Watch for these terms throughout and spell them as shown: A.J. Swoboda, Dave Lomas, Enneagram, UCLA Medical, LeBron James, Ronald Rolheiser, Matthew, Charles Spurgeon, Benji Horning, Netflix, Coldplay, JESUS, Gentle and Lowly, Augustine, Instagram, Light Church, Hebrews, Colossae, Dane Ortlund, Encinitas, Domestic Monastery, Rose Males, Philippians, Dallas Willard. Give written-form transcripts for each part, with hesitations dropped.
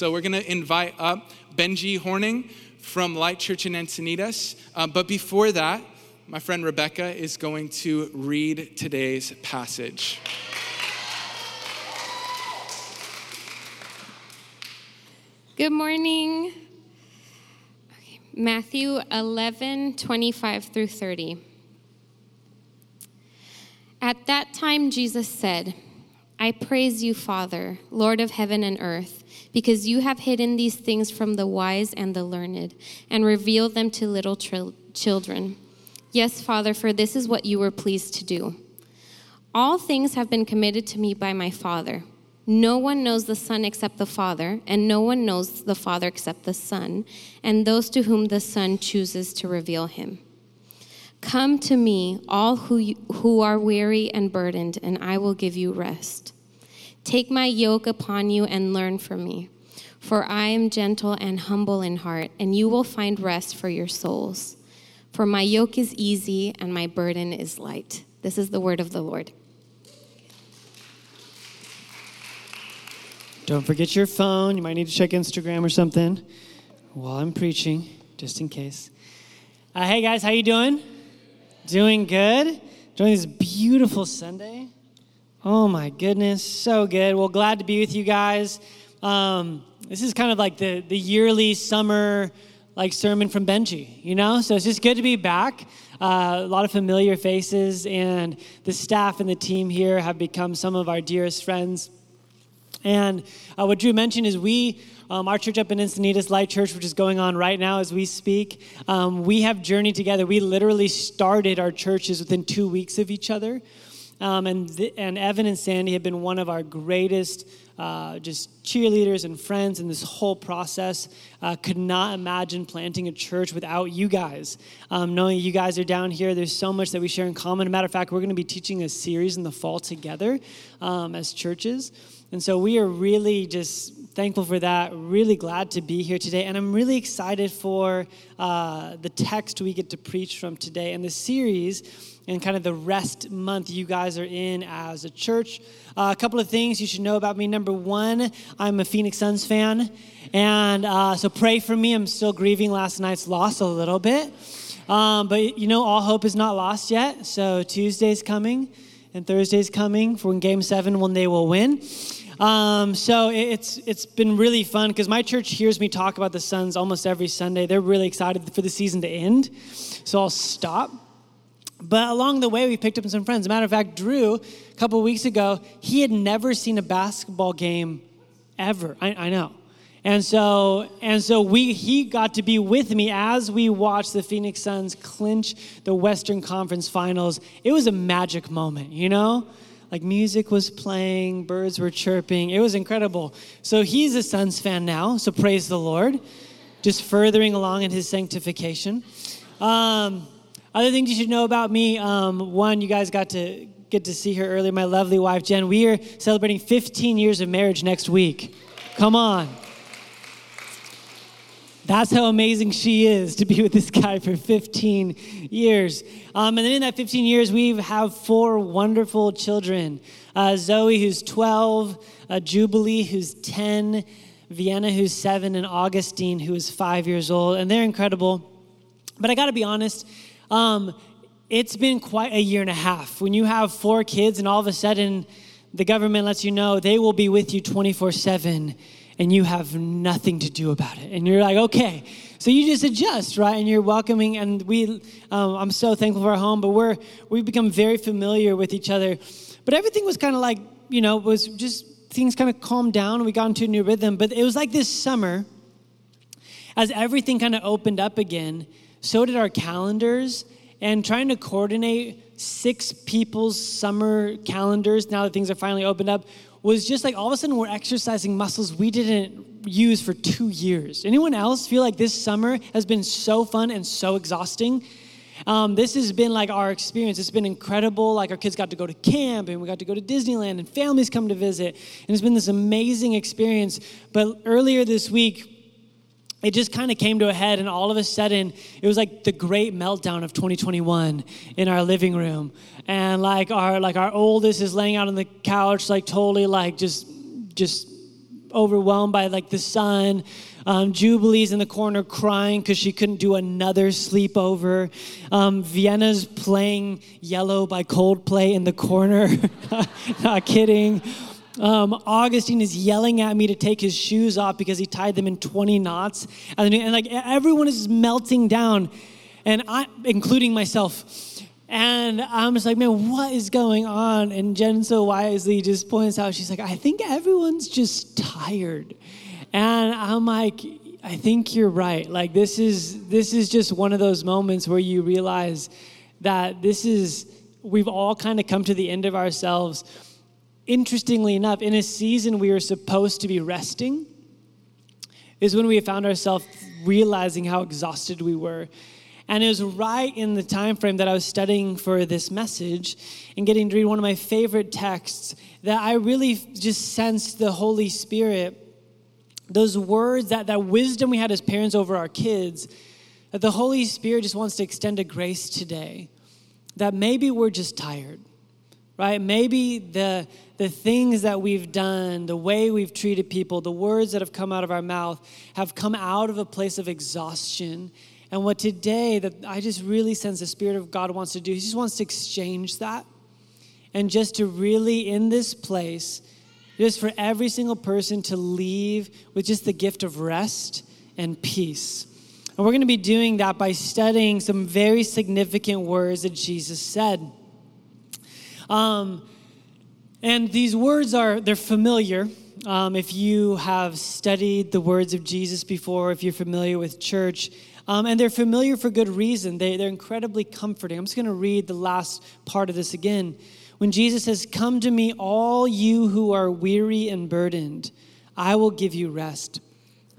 So we're going to invite up Benji Horning from Light Church in Encinitas. But before that, my friend Rebecca is going to read today's passage. Good morning. Okay, Matthew 11:25-30. At that time, Jesus said, I praise you, Father, Lord of heaven and earth, because you have hidden these things from the wise and the learned and revealed them to little children. Yes, Father, for this is what you were pleased to do. All things have been committed to me by my Father. No one knows the Son except the Father, and no one knows the Father except the Son, and those to whom the Son chooses to reveal him. Come to me, all who are weary and burdened, and I will give you rest. Take my yoke upon you and learn from me, for I am gentle and humble in heart, and you will find rest for your souls. For my yoke is easy and my burden is light. This is the word of the Lord. Don't forget your phone. You might need to check Instagram or something while I'm preaching, just in case. Hey guys, how you doing? Doing good? Doing this beautiful Sunday? Oh my goodness, so good. Well, glad to be with you guys. This is kind of like the yearly summer sermon from Benji, you know? So it's just good to be back. A lot of familiar faces, and the staff and the team here have become some of our dearest friends. And what Drew mentioned is our church up in Encinitas, Light Church, which is going on right now as we speak, we have journeyed together. We literally started our churches within 2 weeks of each other. And Evan and Sandy have been one of our greatest just cheerleaders and friends in this whole process. Could not imagine planting a church without you guys. Knowing you guys are down here, there's so much that we share in common. As a matter of fact, we're going to be teaching a series in the fall together as churches. And so we are really just thankful for that, really glad to be here today. And I'm really excited for the text we get to preach from today and the series and kind of the rest month you guys are in as a church. A couple of things you should know about me. Number one, I'm a Phoenix Suns fan. And so pray for me. I'm still grieving last night's loss a little bit. But you know, all hope is not lost yet. So Tuesday's coming. And Thursday's coming for when Game 7, when they will win. So it's been really fun because my church hears me talk about the Suns almost every Sunday. They're really excited for the season to end, so I'll stop. But along the way, we picked up some friends. As a matter of fact, Drew, a couple weeks ago, he had never seen a basketball game ever. I know. And so he got to be with me as we watched the Phoenix Suns clinch the Western Conference Finals. It was a magic moment, you know? Like music was playing, birds were chirping. It was incredible. So he's a Suns fan now, so praise the Lord. Just furthering along in his sanctification. Other things you should know about me, one, you guys got to get to see her earlier, my lovely wife, Jen. We are celebrating 15 years of marriage next week. Come on. That's how amazing she is to be with this guy for 15 years. And then in that 15 years, we have four wonderful children. Zoe, who's 12, Jubilee, who's 10, Vienna, who's 7, and Augustine, who is 5 years old. And they're incredible. But I got to be honest, it's been quite a year and a half. When you have 4 kids and all of a sudden the government lets you know they will be with you 24/7, and you have nothing to do about it. And you're like, okay. So you just adjust, right? And you're welcoming. And I'm so thankful for our home, but we've become very familiar with each other. But everything was kind of like, you know, was just things kind of calmed down. We got into a new rhythm. But it was like this summer, as everything kind of opened up again, so did our calendars. And trying to coordinate 6 people's summer calendars, now that things are finally opened up, was just like all of a sudden we're exercising muscles we didn't use for 2 years. Anyone else feel like this summer has been so fun and so exhausting? This has been like our experience. It's been incredible. Like our kids got to go to camp and we got to go to Disneyland and families come to visit. And it's been this amazing experience. But earlier this week, it just kind of came to a head, and all of a sudden, it was like the great meltdown of 2021 in our living room. And like our oldest is laying out on the couch, like totally like just overwhelmed by like the sun. Jubilee's in the corner crying because she couldn't do another sleepover. Vienna's playing Yellow by Coldplay in the corner. Not kidding. Augustine is yelling at me to take his shoes off because he tied them in 20 knots. And like everyone is melting down, and I, including myself. And I'm just like, man, what is going on? And Jen so wisely just points out, she's like, I think everyone's just tired. And I'm like, I think you're right. Like this is just one of those moments where you realize that we've all kind of come to the end of ourselves. Interestingly enough, in a season we were supposed to be resting is when we found ourselves realizing how exhausted we were. And it was right in the time frame that I was studying for this message and getting to read one of my favorite texts that I really just sensed the Holy Spirit, those words, that wisdom we had as parents over our kids, that the Holy Spirit just wants to extend a grace today, that maybe we're just tired, right? Maybe the things that we've done, the way we've treated people, the words that have come out of our mouth have come out of a place of exhaustion. And what today, that I just really sense the Spirit of God wants to do, he just wants to exchange that. And just to really, in this place, just for every single person to leave with just the gift of rest and peace. And we're going to be doing that by studying some very significant words that Jesus said. And these words they're familiar. If you have studied the words of Jesus before, if you're familiar with church, and they're familiar for good reason. They're incredibly comforting. I'm just going to read the last part of this again. When Jesus says, "Come to me, all you who are weary and burdened. I will give you rest.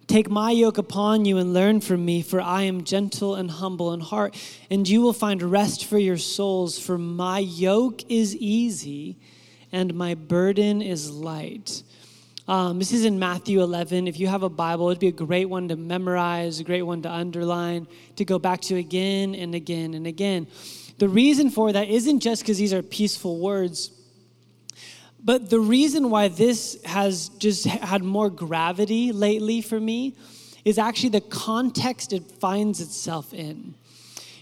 Take my yoke upon you and learn from me, for I am gentle and humble in heart, and you will find rest for your souls, for my yoke is easy and my burden is light." This is in Matthew 11. If you have a Bible, it'd be a great one to memorize, a great one to underline, to go back to again and again and again. The reason for that isn't just because these are peaceful words, but the reason why this has just had more gravity lately for me is actually the context it finds itself in.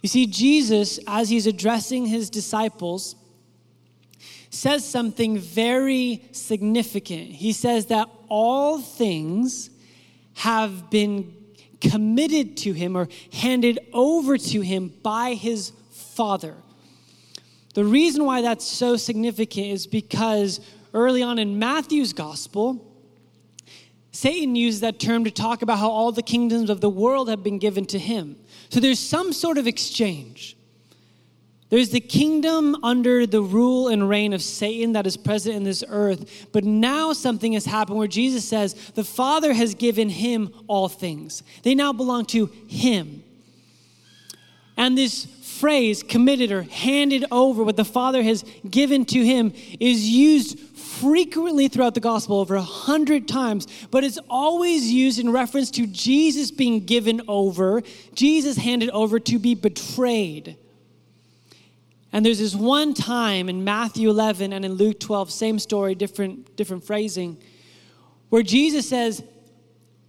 You see, Jesus, as he's addressing his disciples, says something very significant. He says that all things have been committed to him or handed over to him by his Father. The reason why that's so significant is because early on in Matthew's gospel, Satan used that term to talk about how all the kingdoms of the world have been given to him. So there's some sort of exchange. There's the kingdom under the rule and reign of Satan that is present in this earth. But now something has happened where Jesus says the Father has given him all things. They now belong to him. And this phrase, committed or handed over, what the Father has given to him, is used frequently throughout the gospel, over 100 times. But it's always used in reference to Jesus being given over, Jesus handed over to be betrayed. And there's this one time in Matthew 11 and in Luke 12, same story, different phrasing, where Jesus says,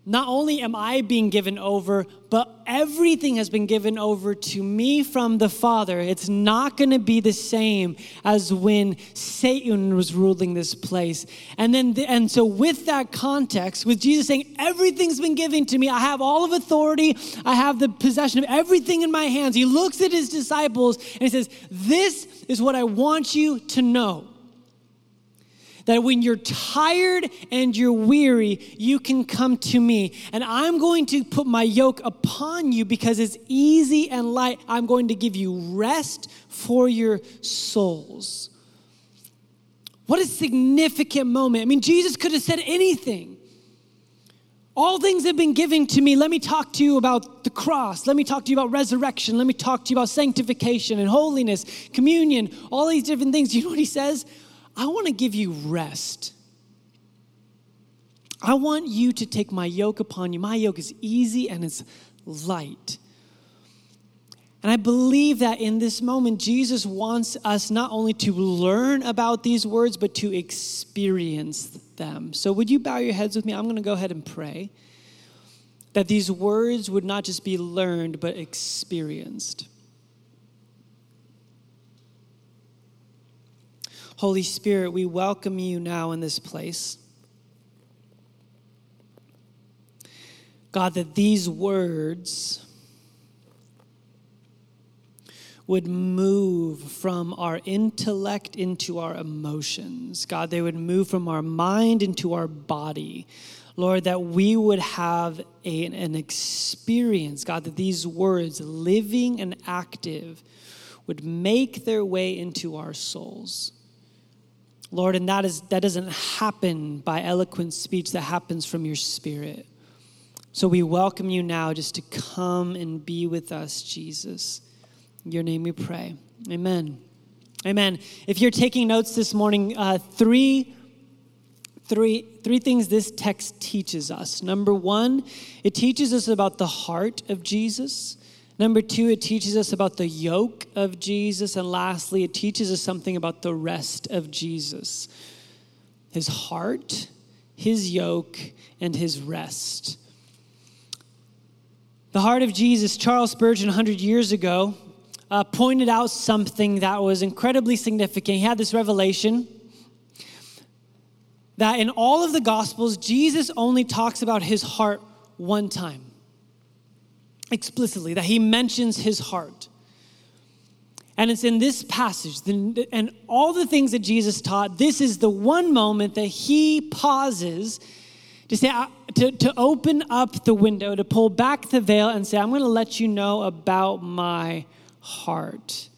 not only am I being given over, but everything has been given over to me from the Father. It's not going to be the same as when Satan was ruling this place. And so with that context, with Jesus saying, everything's been given to me. I have all of authority. I have the possession of everything in my hands. He looks at his disciples and he says, this is what I want you to know. That when you're tired and you're weary, you can come to me. And I'm going to put my yoke upon you because it's easy and light. I'm going to give you rest for your souls. What a significant moment. I mean, Jesus could have said anything. All things have been given to me. Let me talk to you about the cross. Let me talk to you about resurrection. Let me talk to you about sanctification and holiness, communion, all these different things. You know what he says? I want to give you rest. I want you to take my yoke upon you. My yoke is easy and it's light. And I believe that in this moment, Jesus wants us not only to learn about these words, but to experience them. So would you bow your heads with me? I'm going to go ahead and pray that these words would not just be learned, but experienced. Holy Spirit, we welcome you now in this place. God, that these words would move from our intellect into our emotions. God, they would move from our mind into our body. Lord, that we would have an experience, God, that these words, living and active, would make their way into our souls. Lord, and that doesn't happen by eloquent speech. That happens from your Spirit. So we welcome you now just to come and be with us, Jesus. In your name we pray. Amen. Amen. If you're taking notes this morning, three things this text teaches us. Number one, it teaches us about the heart of Jesus. Number two, it teaches us about the yoke of Jesus. And lastly, it teaches us something about the rest of Jesus. His heart, his yoke, and his rest. The heart of Jesus, Charles Spurgeon 100 years ago, pointed out something that was incredibly significant. He had this revelation that in all of the Gospels, Jesus only talks about his heart one time, explicitly, that he mentions his heart. And it's in this passage, and all the things that Jesus taught, this is the one moment that he pauses to say, to open up the window, to pull back the veil and say, I'm going to let you know about my heart.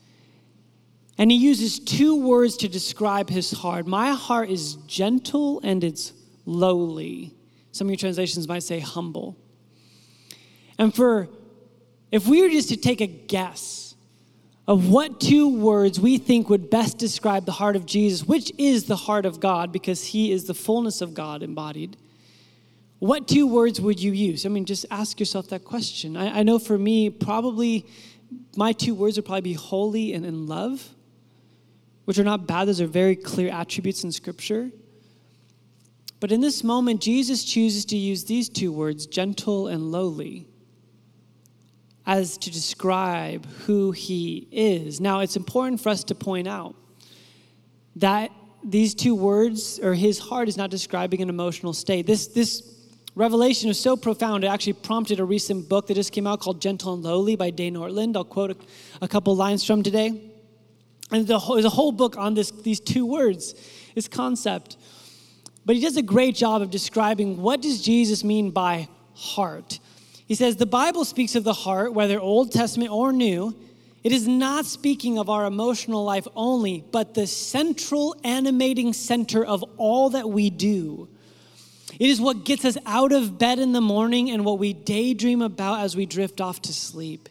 And he uses two words to describe his heart. My heart is gentle and it's lowly. Some of your translations might say humble. And if we were just to take a guess of what two words we think would best describe the heart of Jesus, which is the heart of God because he is the fullness of God embodied, what two words would you use? I mean, just ask yourself that question. I know for me, probably my two words would probably be holy and in love, which are not bad. Those are very clear attributes in Scripture. But in this moment, Jesus chooses to use these two words, gentle and lowly, as to describe who he is. Now, it's important for us to point out that these two words, or his heart, is not describing an emotional state. This revelation is so profound, it actually prompted a recent book that just came out called Gentle and Lowly by Dane Ortlund. I'll quote a couple lines from today. And there's a whole book on these two words, this concept. But he does a great job of describing what does Jesus mean by heart. He says, the Bible speaks of the heart, whether Old Testament or New. It is not speaking of our emotional life only, but the central animating center of all that we do. It is what gets us out of bed in the morning and what we daydream about as we drift off to sleep.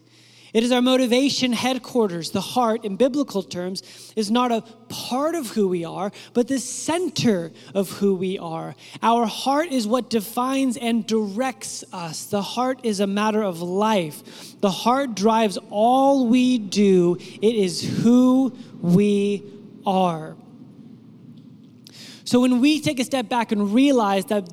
It is our motivation headquarters. The heart, in biblical terms, is not a part of who we are, but the center of who we are. Our heart is what defines and directs us. The heart is a matter of life. The heart drives all we do. It is who we are. So when we take a step back and realize that,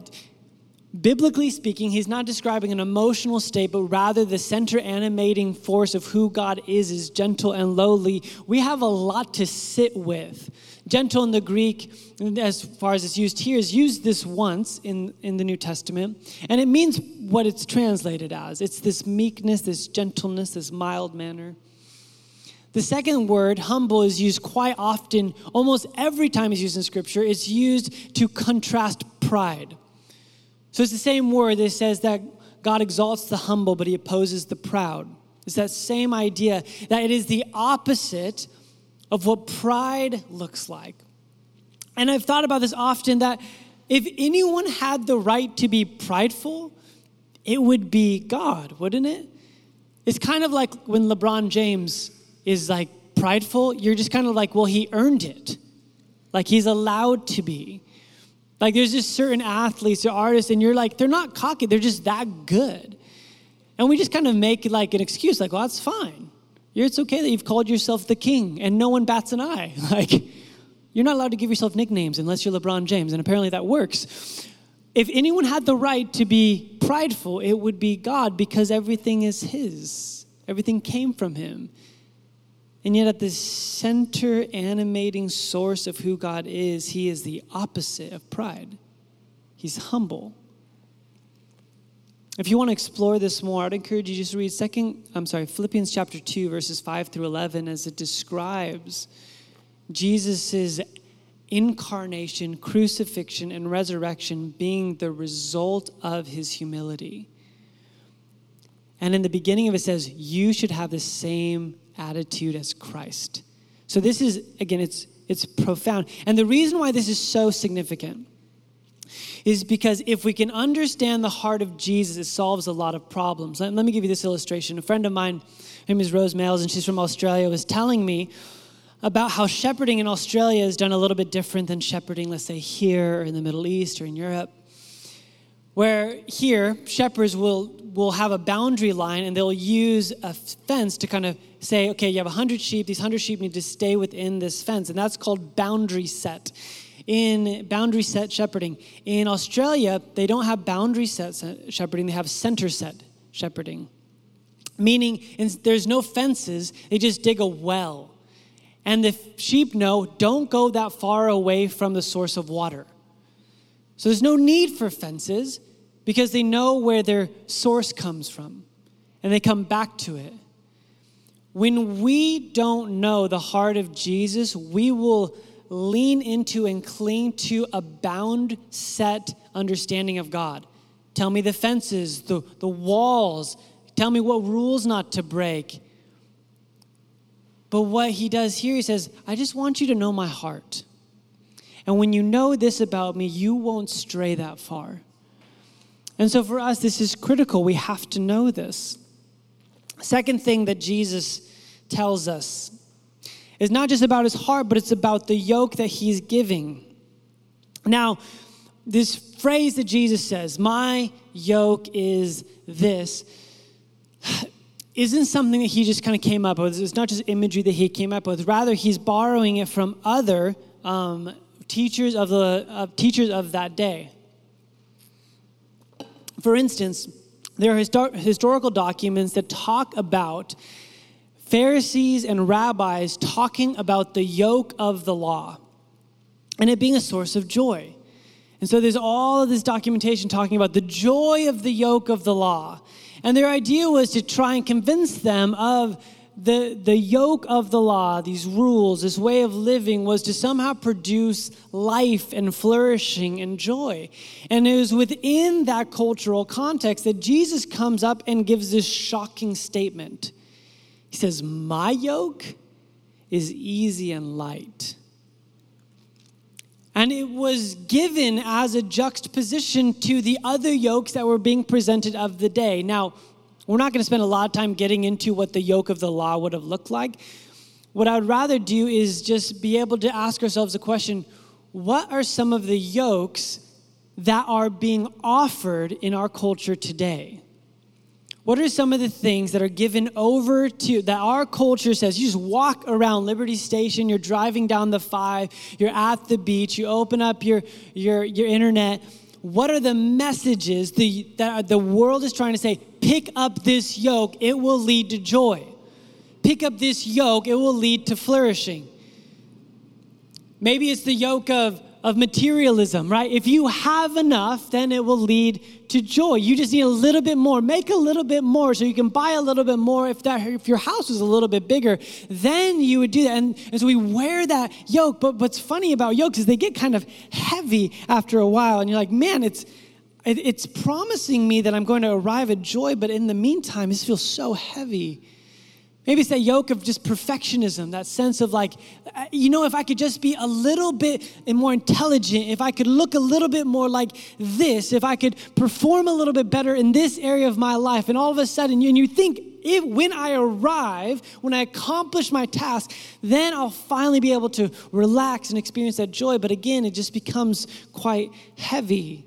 biblically speaking, he's not describing an emotional state, but rather the center animating force of who God is gentle and lowly, we have a lot to sit with. Gentle in the Greek, as far as it's used here, is used this once in the New Testament, and it means what it's translated as. It's this meekness, this gentleness, this mild manner. The second word, humble, is used quite often. Almost every time it's used in Scripture, it's used to contrast pride. So it's the same word that says that God exalts the humble, but he opposes the proud. It's that same idea that it is the opposite of what pride looks like. And I've thought about this often, that if anyone had the right to be prideful, it would be God, wouldn't it? It's kind of like when LeBron James is like prideful, you're just kind of like, well, he earned it. Like he's allowed to be. Like there's just certain athletes or artists and you're like, they're not cocky, they're just that good. And we just kind of make like an excuse, like, well, that's fine. It's okay that you've called yourself the king and no one bats an eye. Like, you're not allowed to give yourself nicknames unless you're LeBron James, and apparently that works. If anyone had the right to be prideful, it would be God, because everything is his. Everything came from him. And yet at the center animating source of who God is, he is the opposite of pride. He's humble. If you want to explore this more, I'd encourage you just to read Philippians chapter 2, verses 5 through 11, as it describes Jesus' incarnation, crucifixion, and resurrection being the result of his humility. And in the beginning of it says, you should have the same attitude as Christ. So this is, again, it's profound. And the reason why this is so significant is because if we can understand the heart of Jesus, it solves a lot of problems. Let me give you this illustration. A friend of mine, her name is Rose Males, and she's from Australia, was telling me about how shepherding in Australia is done a little bit different than shepherding, let's say, here or in the Middle East or in Europe, where here shepherds will have a boundary line and they'll use a fence to kind of say, okay, you have 100 sheep. These 100 sheep need to stay within this fence, and that's called boundary set. In boundary set shepherding. In Australia, they don't have boundary set shepherding. They have center set shepherding, meaning there's no fences. They just dig a well. And the sheep know, don't go that far away from the source of water. So there's no need for fences because they know where their source comes from and they come back to it. When we don't know the heart of Jesus, we will lean into and cling to a bound set understanding of God. Tell me the fences, the walls. Tell me what rules not to break. But what he does here, he says, I just want you to know my heart. And when you know this about me, you won't stray that far. And so for us, this is critical. We have to know this. Second thing that Jesus tells us, it's not just about his heart, but it's about the yoke that he's giving. Now, this phrase that Jesus says, my yoke is this, isn't something that he just kind of came up with. It's not just imagery that he came up with. Rather, he's borrowing it from other teachers of that day. For instance, there are historical documents that talk about Pharisees and rabbis talking about the yoke of the law and it being a source of joy. And so there's all of this documentation talking about the joy of the yoke of the law. And their idea was to try and convince them of the yoke of the law, these rules, this way of living was to somehow produce life and flourishing and joy. And it was within that cultural context that Jesus comes up and gives this shocking statement. He says, my yoke is easy and light. And it was given as a juxtaposition to the other yokes that were being presented of the day. Now, we're not going to spend a lot of time getting into what the yoke of the law would have looked like. What I would rather do is just be able to ask ourselves the question, what are some of the yokes that are being offered in our culture today? What are some of the things that are given over to, that our culture says, you just walk around Liberty Station, you're driving down the 5, you're at the beach, you open up your internet. What are the messages that the world is trying to say, pick up this yoke, it will lead to joy. Pick up this yoke, it will lead to flourishing. Maybe it's the yoke of materialism, right? If you have enough, then it will lead to joy. You just need a little bit more. Make a little bit more so you can buy a little bit more. If your house was a little bit bigger, then you would do that. And so we wear that yoke. But what's funny about yokes is they get kind of heavy after a while. And you're like, man, it's promising me that I'm going to arrive at joy. But in the meantime, this feels so heavy. Maybe it's that yoke of just perfectionism, that sense of like, if I could just be a little bit more intelligent, if I could look a little bit more like this, if I could perform a little bit better in this area of my life, and all of a sudden, you think, when I accomplish my task, then I'll finally be able to relax and experience that joy. But again, it just becomes quite heavy.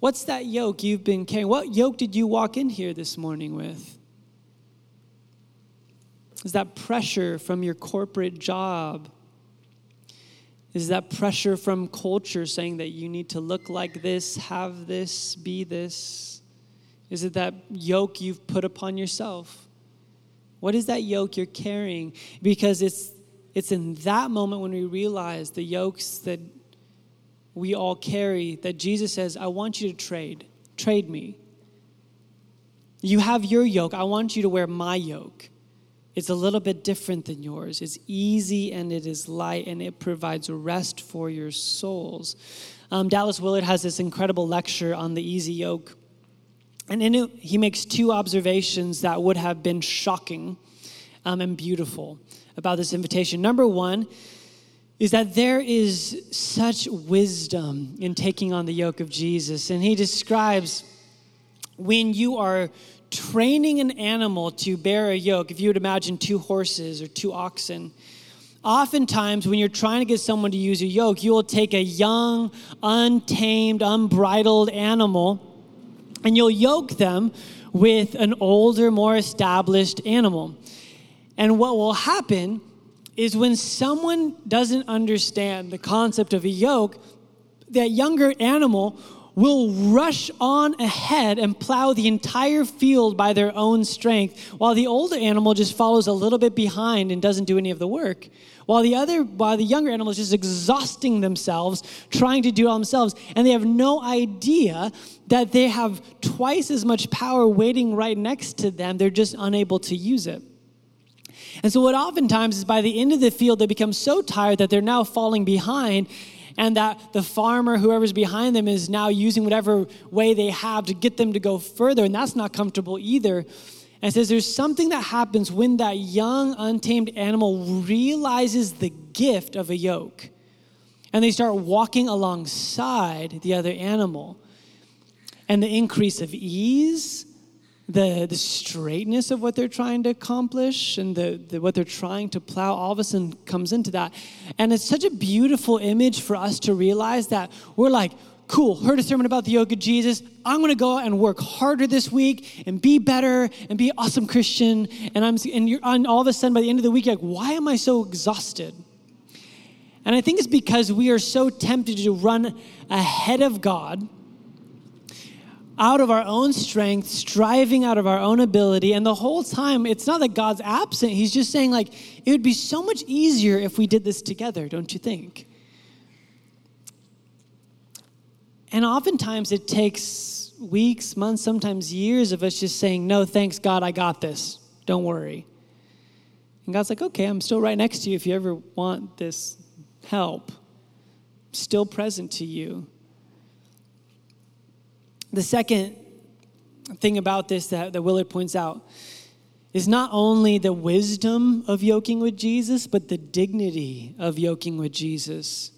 What's that yoke you've been carrying? What yoke did you walk in here this morning with? Is that pressure from your corporate job? Is that pressure from culture saying that you need to look like this, have this, be this? Is it that yoke you've put upon yourself? What is that yoke you're carrying? Because it's in that moment when we realize the yokes that we all carry that Jesus says, I want you to trade me. You have your yoke. I want you to wear my yoke. It's a little bit different than yours. It's easy and it is light and it provides rest for your souls. Dallas Willard has this incredible lecture on the easy yoke. And in it, he makes two observations that would have been shocking and beautiful about this invitation. Number one is that there is such wisdom in taking on the yoke of Jesus. And he describes when you are training an animal to bear a yoke, if you would imagine two horses or two oxen, oftentimes when you're trying to get someone to use a yoke, you will take a young, untamed, unbridled animal and you'll yoke them with an older, more established animal. And what will happen is when someone doesn't understand the concept of a yoke, that younger animal will rush on ahead and plow the entire field by their own strength, while the older animal just follows a little bit behind and doesn't do any of the work, while the younger animal is just exhausting themselves, trying to do it all themselves, and they have no idea that they have twice as much power waiting right next to them. They're just unable to use it. And so what oftentimes is by the end of the field, they become so tired that they're now falling behind, and that the farmer, whoever's behind them, is now using whatever way they have to get them to go further, and that's not comfortable either. And it says there's something that happens when that young, untamed animal realizes the gift of a yoke, and they start walking alongside the other animal. And the increase of ease, the straightness of what they're trying to accomplish and the what they're trying to plow all of a sudden comes into that. And it's such a beautiful image for us to realize that we're like, cool, heard a sermon about the yoke of Jesus. I'm going to go out and work harder this week and be better and be an awesome Christian. And all of a sudden by the end of the week, you're like, why am I so exhausted? And I think it's because we are so tempted to run ahead of God out of our own strength, striving out of our own ability. And the whole time, it's not that God's absent. He's just saying, like, it would be so much easier if we did this together, don't you think? And oftentimes it takes weeks, months, sometimes years of us just saying, no, thanks, God, I got this. Don't worry. And God's like, okay, I'm still right next to you if you ever want this help. I'm still present to you. The second thing about this that Willard points out is not only the wisdom of yoking with Jesus, but the dignity of yoking with Jesus.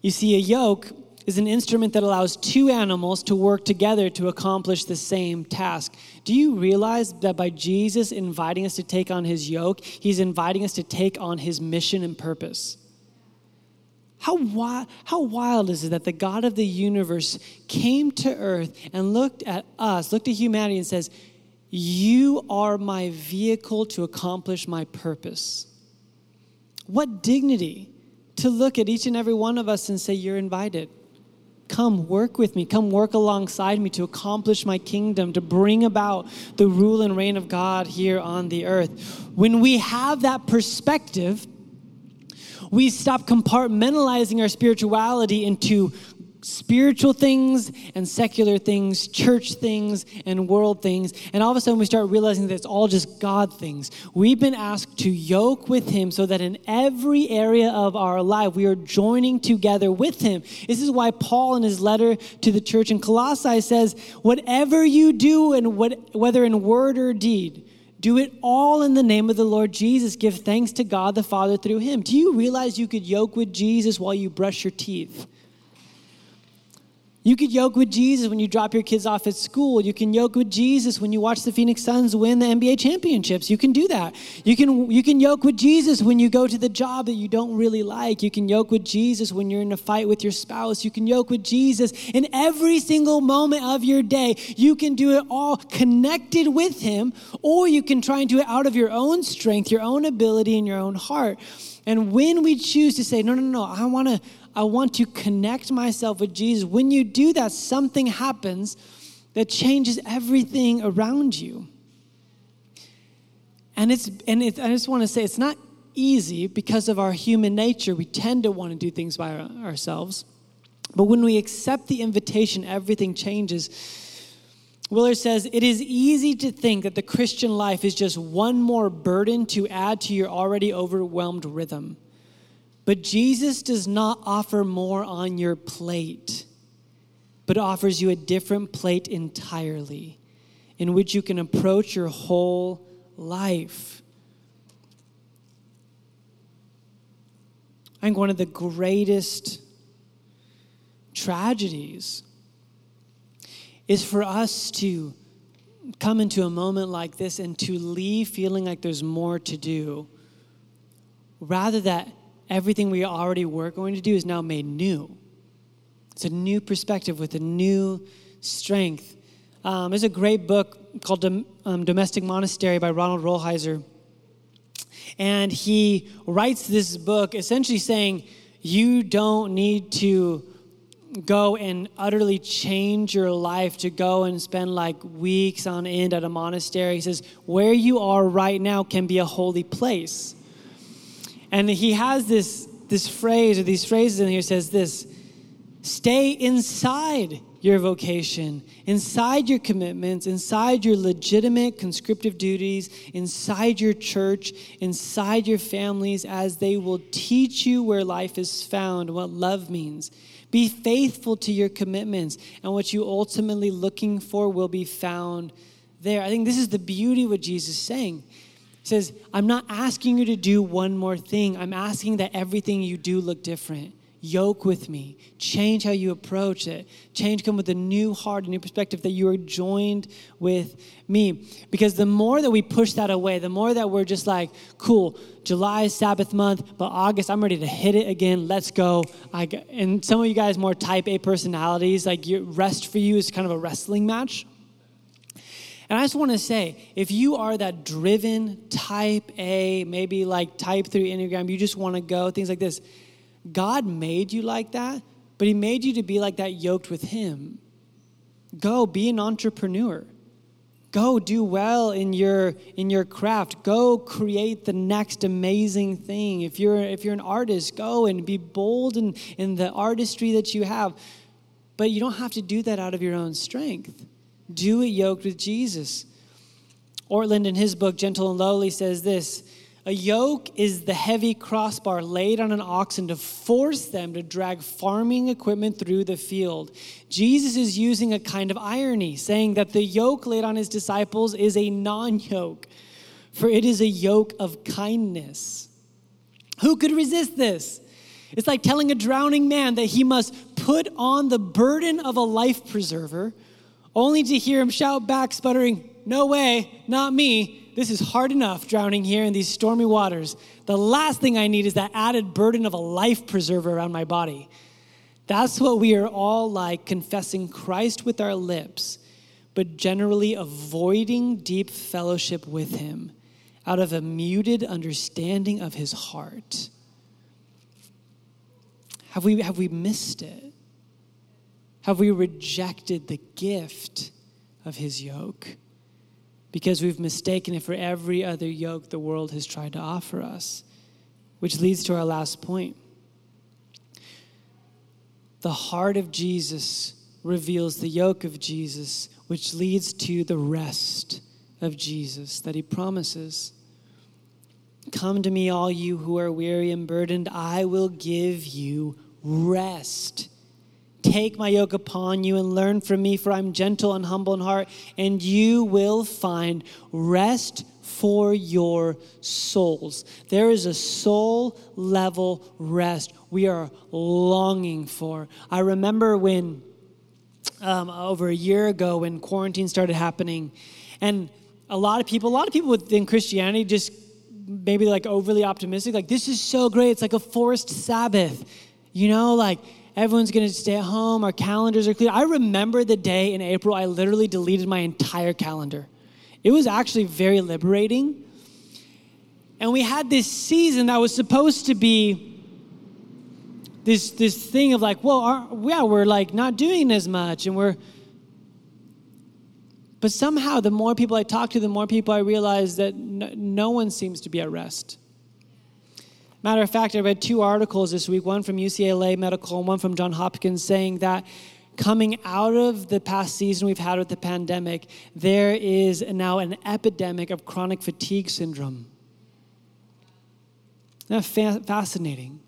You see, a yoke is an instrument that allows two animals to work together to accomplish the same task. Do you realize that by Jesus inviting us to take on his yoke, he's inviting us to take on his mission and purpose? How wild is it that the God of the universe came to earth and looked at us, looked at humanity and says, you are my vehicle to accomplish my purpose. What dignity to look at each and every one of us and say, you're invited. Come work with me. Come work alongside me to accomplish my kingdom, to bring about the rule and reign of God here on the earth. When we have that perspective, we stop compartmentalizing our spirituality into spiritual things and secular things, church things and world things. And all of a sudden we start realizing that it's all just God things. We've been asked to yoke with him so that in every area of our life, we are joining together with him. This is why Paul in his letter to the church in Colossae says, whatever you do, and whether in word or deed, do it all in the name of the Lord Jesus. Give thanks to God the Father through him. Do you realize you could yoke with Jesus while you brush your teeth? You could yoke with Jesus when you drop your kids off at school. You can yoke with Jesus when you watch the Phoenix Suns win the NBA championships. You can do that. You can yoke with Jesus when you go to the job that you don't really like. You can yoke with Jesus when you're in a fight with your spouse. You can yoke with Jesus in every single moment of your day. You can do it all connected with him, or you can try and do it out of your own strength, your own ability, and your own heart. And when we choose to say, no, I want to connect myself with Jesus, when you do that, something happens that changes everything around you. And I just want to say, it's not easy because of our human nature. We tend to want to do things by ourselves. But when we accept the invitation, everything changes. Willard says, it is easy to think that the Christian life is just one more burden to add to your already overwhelmed rhythm. But Jesus does not offer more on your plate, but offers you a different plate entirely in which you can approach your whole life. I think one of the greatest tragedies is for us to come into a moment like this and to leave feeling like there's more to do, rather that everything we already were going to do is now made new. It's a new perspective with a new strength. There's a great book called Domestic Monastery by Ronald Rolheiser. And he writes this book essentially saying, you don't need to go and utterly change your life to go and spend like weeks on end at a monastery. He says, where you are right now can be a holy place. And he has this phrase or these phrases in here that says this: stay inside your vocation, inside your commitments, inside your legitimate conscriptive duties, inside your church, inside your families, as they will teach you where life is found, what love means. Be faithful to your commitments, and what you ultimately looking for will be found there. I think this is the beauty of what Jesus is saying. He says, I'm not asking you to do one more thing. I'm asking that everything you do look different. Yoke with me. Change how you approach it. Come with a new heart, a new perspective, that you are joined with me. Because the more that we push that away, the more that we're just like, cool, July is Sabbath month, but August, I'm ready to hit it again. Let's go. And some of you guys, more type A personalities, like your rest for you is kind of a wrestling match. And I just want to say, if you are that driven type A, maybe like type 3 Enneagram, you just want to go, things like this, God made you like that, but he made you to be like that, yoked with him. Go be an entrepreneur. Go do well in your craft. Go create the next amazing thing. If you're an artist, go and be bold in the artistry that you have. But you don't have to do that out of your own strength. Do it yoked with Jesus. Ortlund, in his book, Gentle and Lowly, says this: a yoke is the heavy crossbar laid on an oxen to force them to drag farming equipment through the field. Jesus is using a kind of irony, saying that the yoke laid on his disciples is a non-yoke, for it is a yoke of kindness. Who could resist this? It's like telling a drowning man that he must put on the burden of a life preserver, only to hear him shout back, sputtering, "No way, not me. This is hard enough drowning here in these stormy waters. The last thing I need is that added burden of a life preserver around my body." That's what we are all like, confessing Christ with our lips, but generally avoiding deep fellowship with him out of a muted understanding of his heart. Have we missed it? Have we rejected the gift of his yoke because we've mistaken it for every other yoke the world has tried to offer us? Which leads to our last point. The heart of Jesus reveals the yoke of Jesus, which leads to the rest of Jesus that he promises. Come to me, all you who are weary and burdened. I will give you rest. Take my yoke upon you and learn from me, for I'm gentle and humble in heart, and you will find rest for your souls. There is a soul level rest we are longing for. I remember when over a year ago when quarantine started happening. And a lot of people within Christianity just maybe like overly optimistic, like this is so great. It's like a forced Sabbath, you know, like everyone's going to stay at home. Our calendars are clear. I remember the day in April, I literally deleted my entire calendar. It was actually very liberating. And we had this season that was supposed to be this thing of like, well, we're like not doing as much. And but somehow the more people I talk to, the more people I realize that no one seems to be at rest. Matter of fact, I read two articles this week, one from UCLA Medical and one from Johns Hopkins, saying that coming out of the past season we've had with the pandemic, there is now an epidemic of chronic fatigue syndrome. Isn't that fascinating?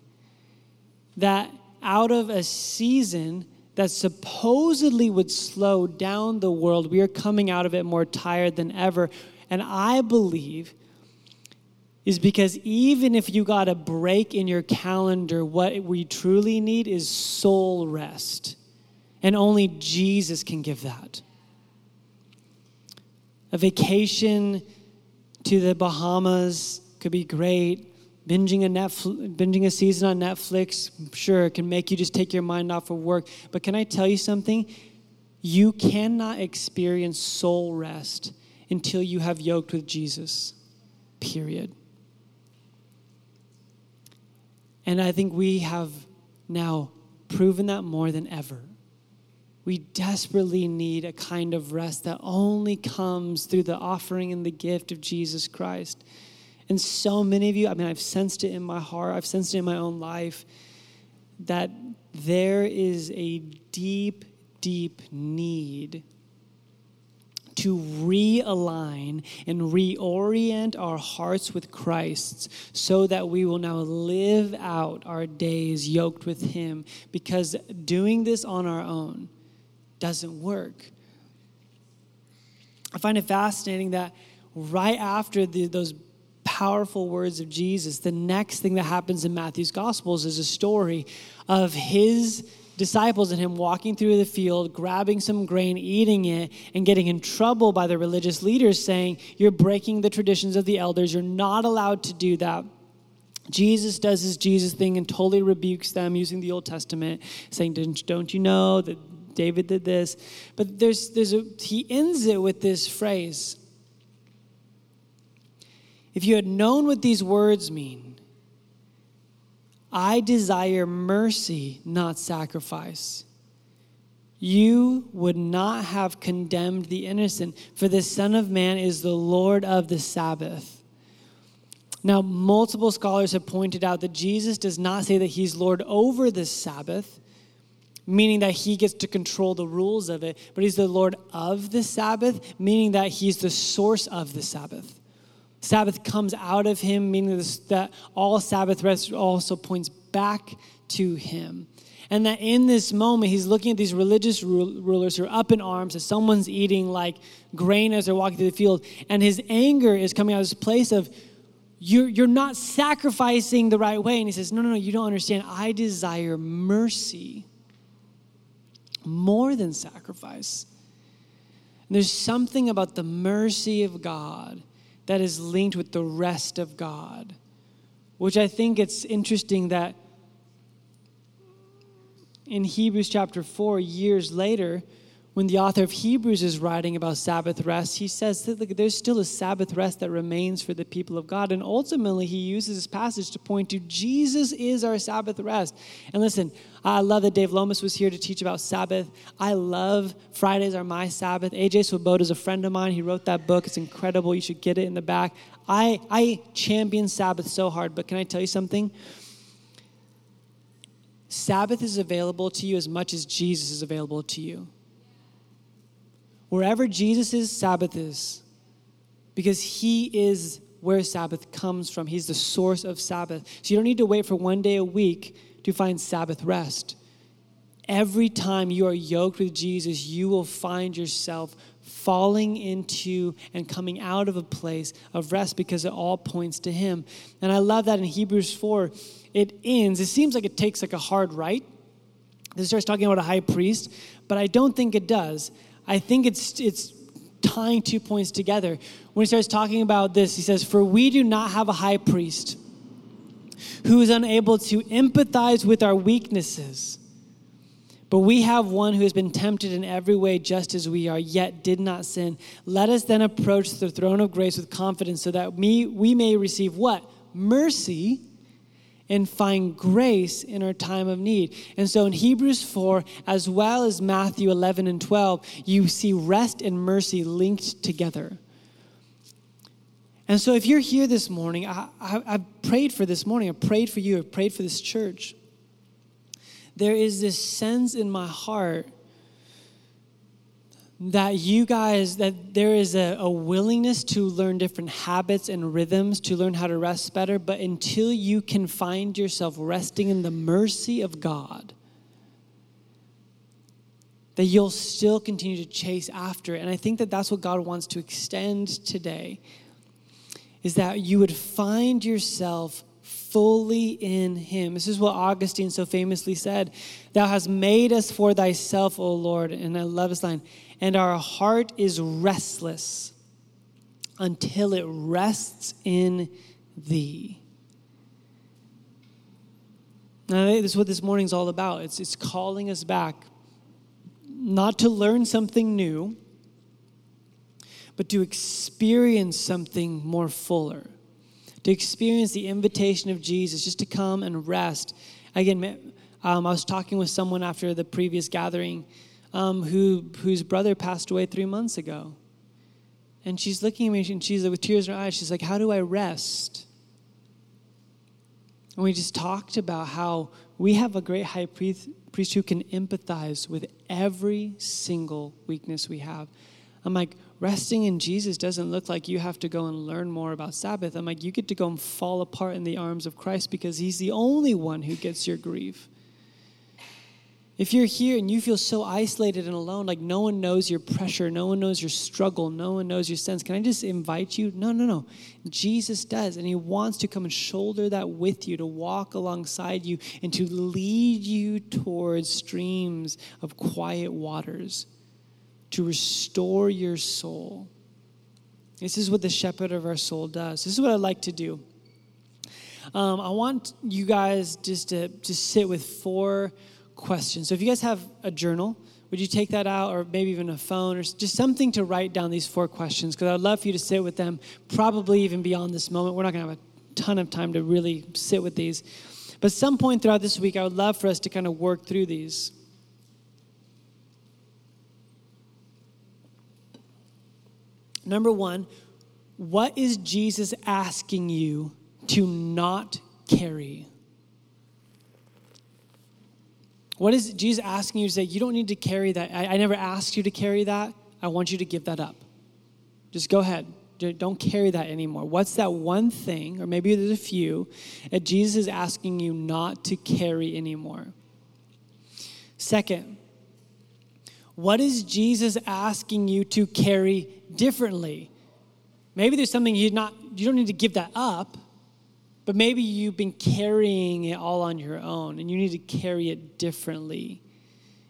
That out of a season that supposedly would slow down the world, we are coming out of it more tired than ever. And I believe is because even if you got a break in your calendar, what we truly need is soul rest. And only Jesus can give that. A vacation to the Bahamas could be great. Binging a season on Netflix, sure, can make you just take your mind off of work. But can I tell you something? You cannot experience soul rest until you have yoked with Jesus, period. And I think we have now proven that more than ever. We desperately need a kind of rest that only comes through the offering and the gift of Jesus Christ. And so many of you, I mean, I've sensed it in my heart. I've sensed it in my own life that there is a deep, deep need to realign and reorient our hearts with Christ's so that we will now live out our days yoked with Him, because doing this on our own doesn't work. I find it fascinating that right after those powerful words of Jesus, the next thing that happens in Matthew's Gospels is a story of His disciples and Him walking through the field, grabbing some grain, eating it, and getting in trouble by the religious leaders saying, "You're breaking the traditions of the elders. You're not allowed to do that." Jesus does His Jesus thing and totally rebukes them using the Old Testament, saying, "Don't you know that David did this?" But he ends it with this phrase, "If you had known what these words mean, I desire mercy, not sacrifice, you would not have condemned the innocent, for the Son of Man is the Lord of the Sabbath." Now, multiple scholars have pointed out that Jesus does not say that He's Lord over the Sabbath, meaning that He gets to control the rules of it, but He's the Lord of the Sabbath, meaning that He's the source of the Sabbath. Sabbath comes out of Him, meaning that all Sabbath rest also points back to Him. And that in this moment, He's looking at these religious rulers who are up in arms as someone's eating like grain as they're walking through the field. And His anger is coming out of this place of, you're not sacrificing the right way. And He says, no, you don't understand. I desire mercy more than sacrifice. And there's something about the mercy of God that is linked with the rest of God, which I think it's interesting that in Hebrews chapter 4, years later, when the author of Hebrews is writing about Sabbath rest, he says that look, there's still a Sabbath rest that remains for the people of God. And ultimately, he uses this passage to point to Jesus is our Sabbath rest. And listen, I love that Dave Lomas was here to teach about Sabbath. I love Fridays are my Sabbath. A.J. Swoboda is a friend of mine. He wrote that book. It's incredible. You should get it in the back. I champion Sabbath so hard, but can I tell you something? Sabbath is available to you as much as Jesus is available to you. Wherever Jesus is, Sabbath is. Because He is where Sabbath comes from. He's the source of Sabbath. So you don't need to wait for one day a week to find Sabbath rest. Every time you are yoked with Jesus, you will find yourself falling into and coming out of a place of rest because it all points to Him. And I love that in Hebrews 4, it ends. It seems like it takes like a hard right. This starts talking about a high priest, but I don't think it does. I think it's tying 2 points together. When he starts talking about this, he says, "For we do not have a high priest who is unable to empathize with our weaknesses, but we have one who has been tempted in every way just as we are, yet did not sin. Let us then approach the throne of grace with confidence so that we may receive" what? Mercy, and find grace in our time of need. And so in Hebrews 4, as well as Matthew 11 and 12, you see rest and mercy linked together. And so if you're here this morning, I've prayed for this morning. I've prayed for you. I've prayed for this church. There is this sense in my heart that you guys, that there is a willingness to learn different habits and rhythms, to learn how to rest better, but until you can find yourself resting in the mercy of God, that you'll still continue to chase after it. And I think that that's what God wants to extend today, is that you would find yourself fully in him. This is what Augustine so famously said, "Thou hast made us for thyself, O Lord," and I love this line, "and our heart is restless until it rests in thee." Now, this is what this morning's all about. It's calling us back, not to learn something new, but to experience something more fuller, to experience the invitation of Jesus, just to come and rest. Again, I was talking with someone after the previous gathering whose brother passed away 3 months ago. And she's looking at me, and she's with tears in her eyes. She's like, "How do I rest?" And we just talked about how we have a great high priest who can empathize with every single weakness we have. I'm like, resting in Jesus doesn't look like you have to go and learn more about Sabbath. I'm like, you get to go and fall apart in the arms of Christ because he's the only one who gets your grief. If you're here and you feel so isolated and alone, like no one knows your pressure, no one knows your struggle, no one knows your sense, can I just invite you? No. Jesus does, and he wants to come and shoulder that with you, to walk alongside you, and to lead you towards streams of quiet waters, to restore your soul. This is what the shepherd of our soul does. This is what I like to do. I want you guys just to sit with four questions. So if you guys have a journal, would you take that out, or maybe even a phone, or just something to write down these four questions, because I'd love for you to sit with them, probably even beyond this moment. We're not going to have a ton of time to really sit with these. But some point throughout this week, I would love for us to kind of work through these. Number one, what is Jesus asking you to not carry? What is Jesus asking you to say? You don't need to carry that. I never asked you to carry that. I want you to give that up. Just go ahead. Don't carry that anymore. What's that one thing, or maybe there's a few, that Jesus is asking you not to carry anymore? Second, what is Jesus asking you to carry differently? Maybe there's something you don't need to give that up, but maybe you've been carrying it all on your own, and you need to carry it differently.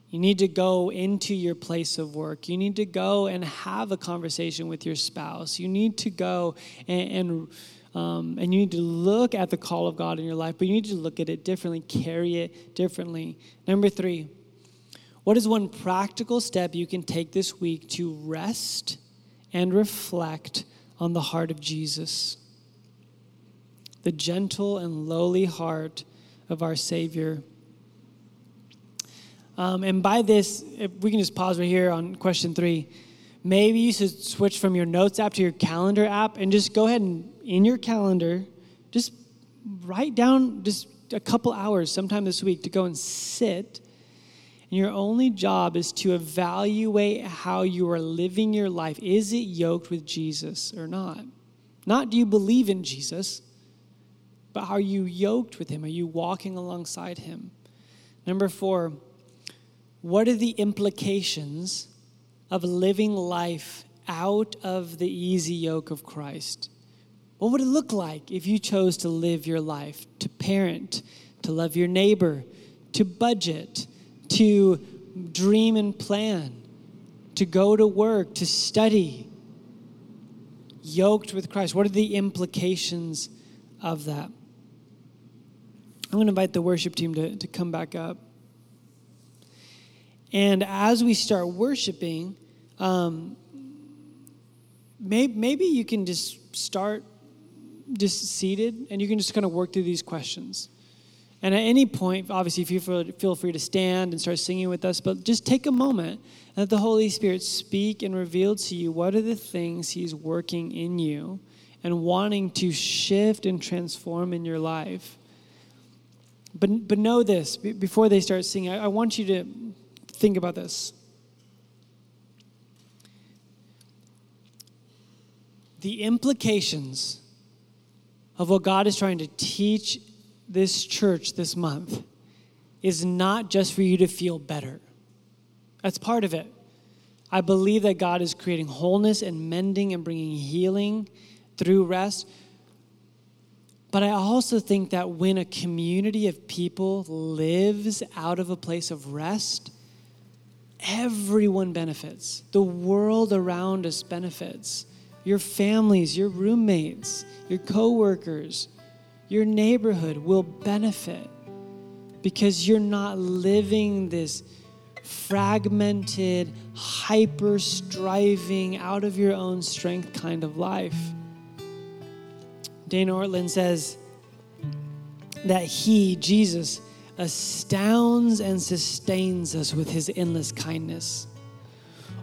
You need to go into your place of work. You need to go and have a conversation with your spouse. You need to go and you need to look at the call of God in your life, but you need to look at it differently, carry it differently. Number three, what is one practical step you can take this week to rest and reflect on the heart of Jesus, the gentle and lowly heart of our Savior? And by this, if we can just pause right here on question three. Maybe you should switch from your notes app to your calendar app and just go ahead and in your calendar, just write down just a couple hours sometime this week to go and sit. And your only job is to evaluate how you are living your life. Is it yoked with Jesus or not? Not do you believe in Jesus, but are you yoked with him? Are you walking alongside him? Number four, what are the implications of living life out of the easy yoke of Christ? What would it look like if you chose to live your life, to parent, to love your neighbor, to budget, to dream and plan, to go to work, to study, yoked with Christ? What are the implications of that? I'm going to invite the worship team to come back up. And as we start worshiping, maybe you can just start just seated, and you can just kind of work through these questions. And at any point, obviously, if you feel free to stand and start singing with us, but just take a moment and let the Holy Spirit speak and reveal to you what are the things He's working in you and wanting to shift and transform in your life. But know this, before they start singing, I want you to think about this. The implications of what God is trying to teach this church this month is not just for you to feel better. That's part of it. I believe that God is creating wholeness and mending and bringing healing through rest. But I also think that when a community of people lives out of a place of rest, everyone benefits. The world around us benefits. Your families, your roommates, your coworkers, your neighborhood will benefit because you're not living this fragmented, hyper-striving, out-of-your-own-strength kind of life. Dane Ortlund says that He, Jesus, astounds and sustains us with His endless kindness.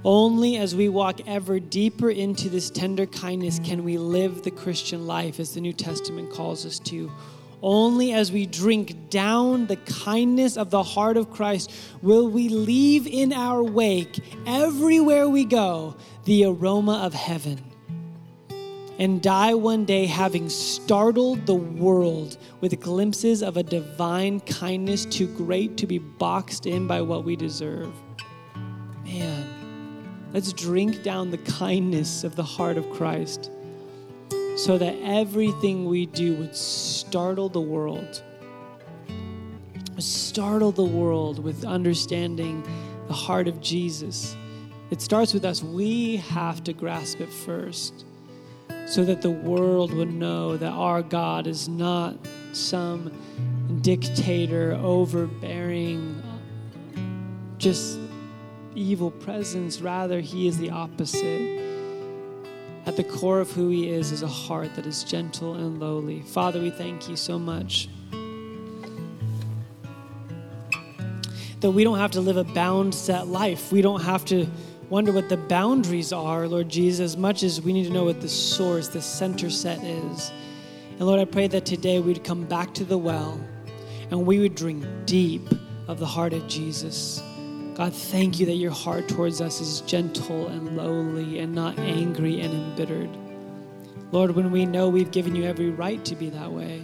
Only as we walk ever deeper into this tender kindness can we live the Christian life as the New Testament calls us to. Only as we drink down the kindness of the heart of Christ will we leave in our wake, everywhere we go, the aroma of heaven, and die one day having startled the world with glimpses of a divine kindness too great to be boxed in by what we deserve. Man. Let's drink down the kindness of the heart of Christ so that everything we do would startle the world. Startle the world with understanding the heart of Jesus. It starts with us. We have to grasp it first so that the world would know that our God is not some dictator, overbearing, just evil presence. Rather, He is the opposite. At the core of who He is a heart that is gentle and lowly. Father, we thank You so much that we don't have to live a bound set life. We don't have to wonder what the boundaries are, Lord Jesus, as much as we need to know what the source, the center set is. And Lord, I pray that today we'd come back to the well and we would drink deep of the heart of Jesus. God, thank You that Your heart towards us is gentle and lowly and not angry and embittered. Lord, when we know we've given You every right to be that way,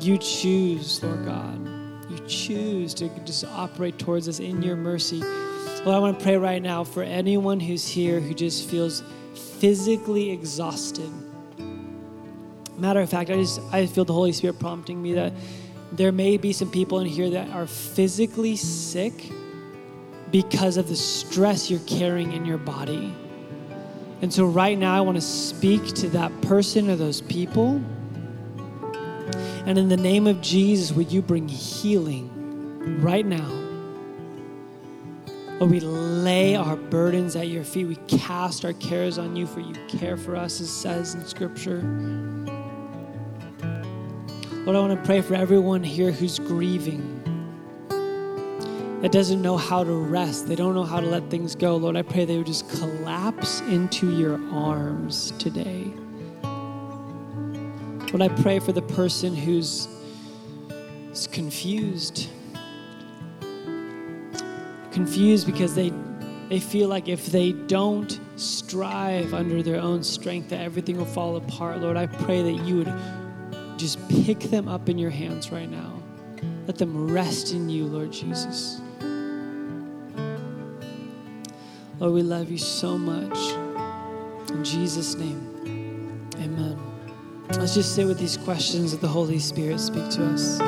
You choose, Lord God. You choose to just operate towards us in Your mercy. Lord, I want to pray right now for anyone who's here who just feels physically exhausted. Matter of fact, I feel the Holy Spirit prompting me that there may be some people in here that are physically sick because of the stress you're carrying in your body. And so right now I want to speak to that person or those people. And in the name of Jesus, would You bring healing right now? Lord, we lay our burdens at Your feet. We cast our cares on You, for You care for us, as it says in Scripture. Lord, I want to pray for everyone here who's grieving, that doesn't know how to rest. They don't know how to let things go. Lord, I pray they would just collapse into Your arms today. Lord, I pray for the person who's confused. Confused because they feel like if they don't strive under their own strength, that everything will fall apart. Lord, I pray that You would just pick them up in Your hands right now. Let them rest in You, Lord Jesus. Lord, we love You so much. In Jesus' name, amen. Let's just sit with these questions that the Holy Spirit speak to us.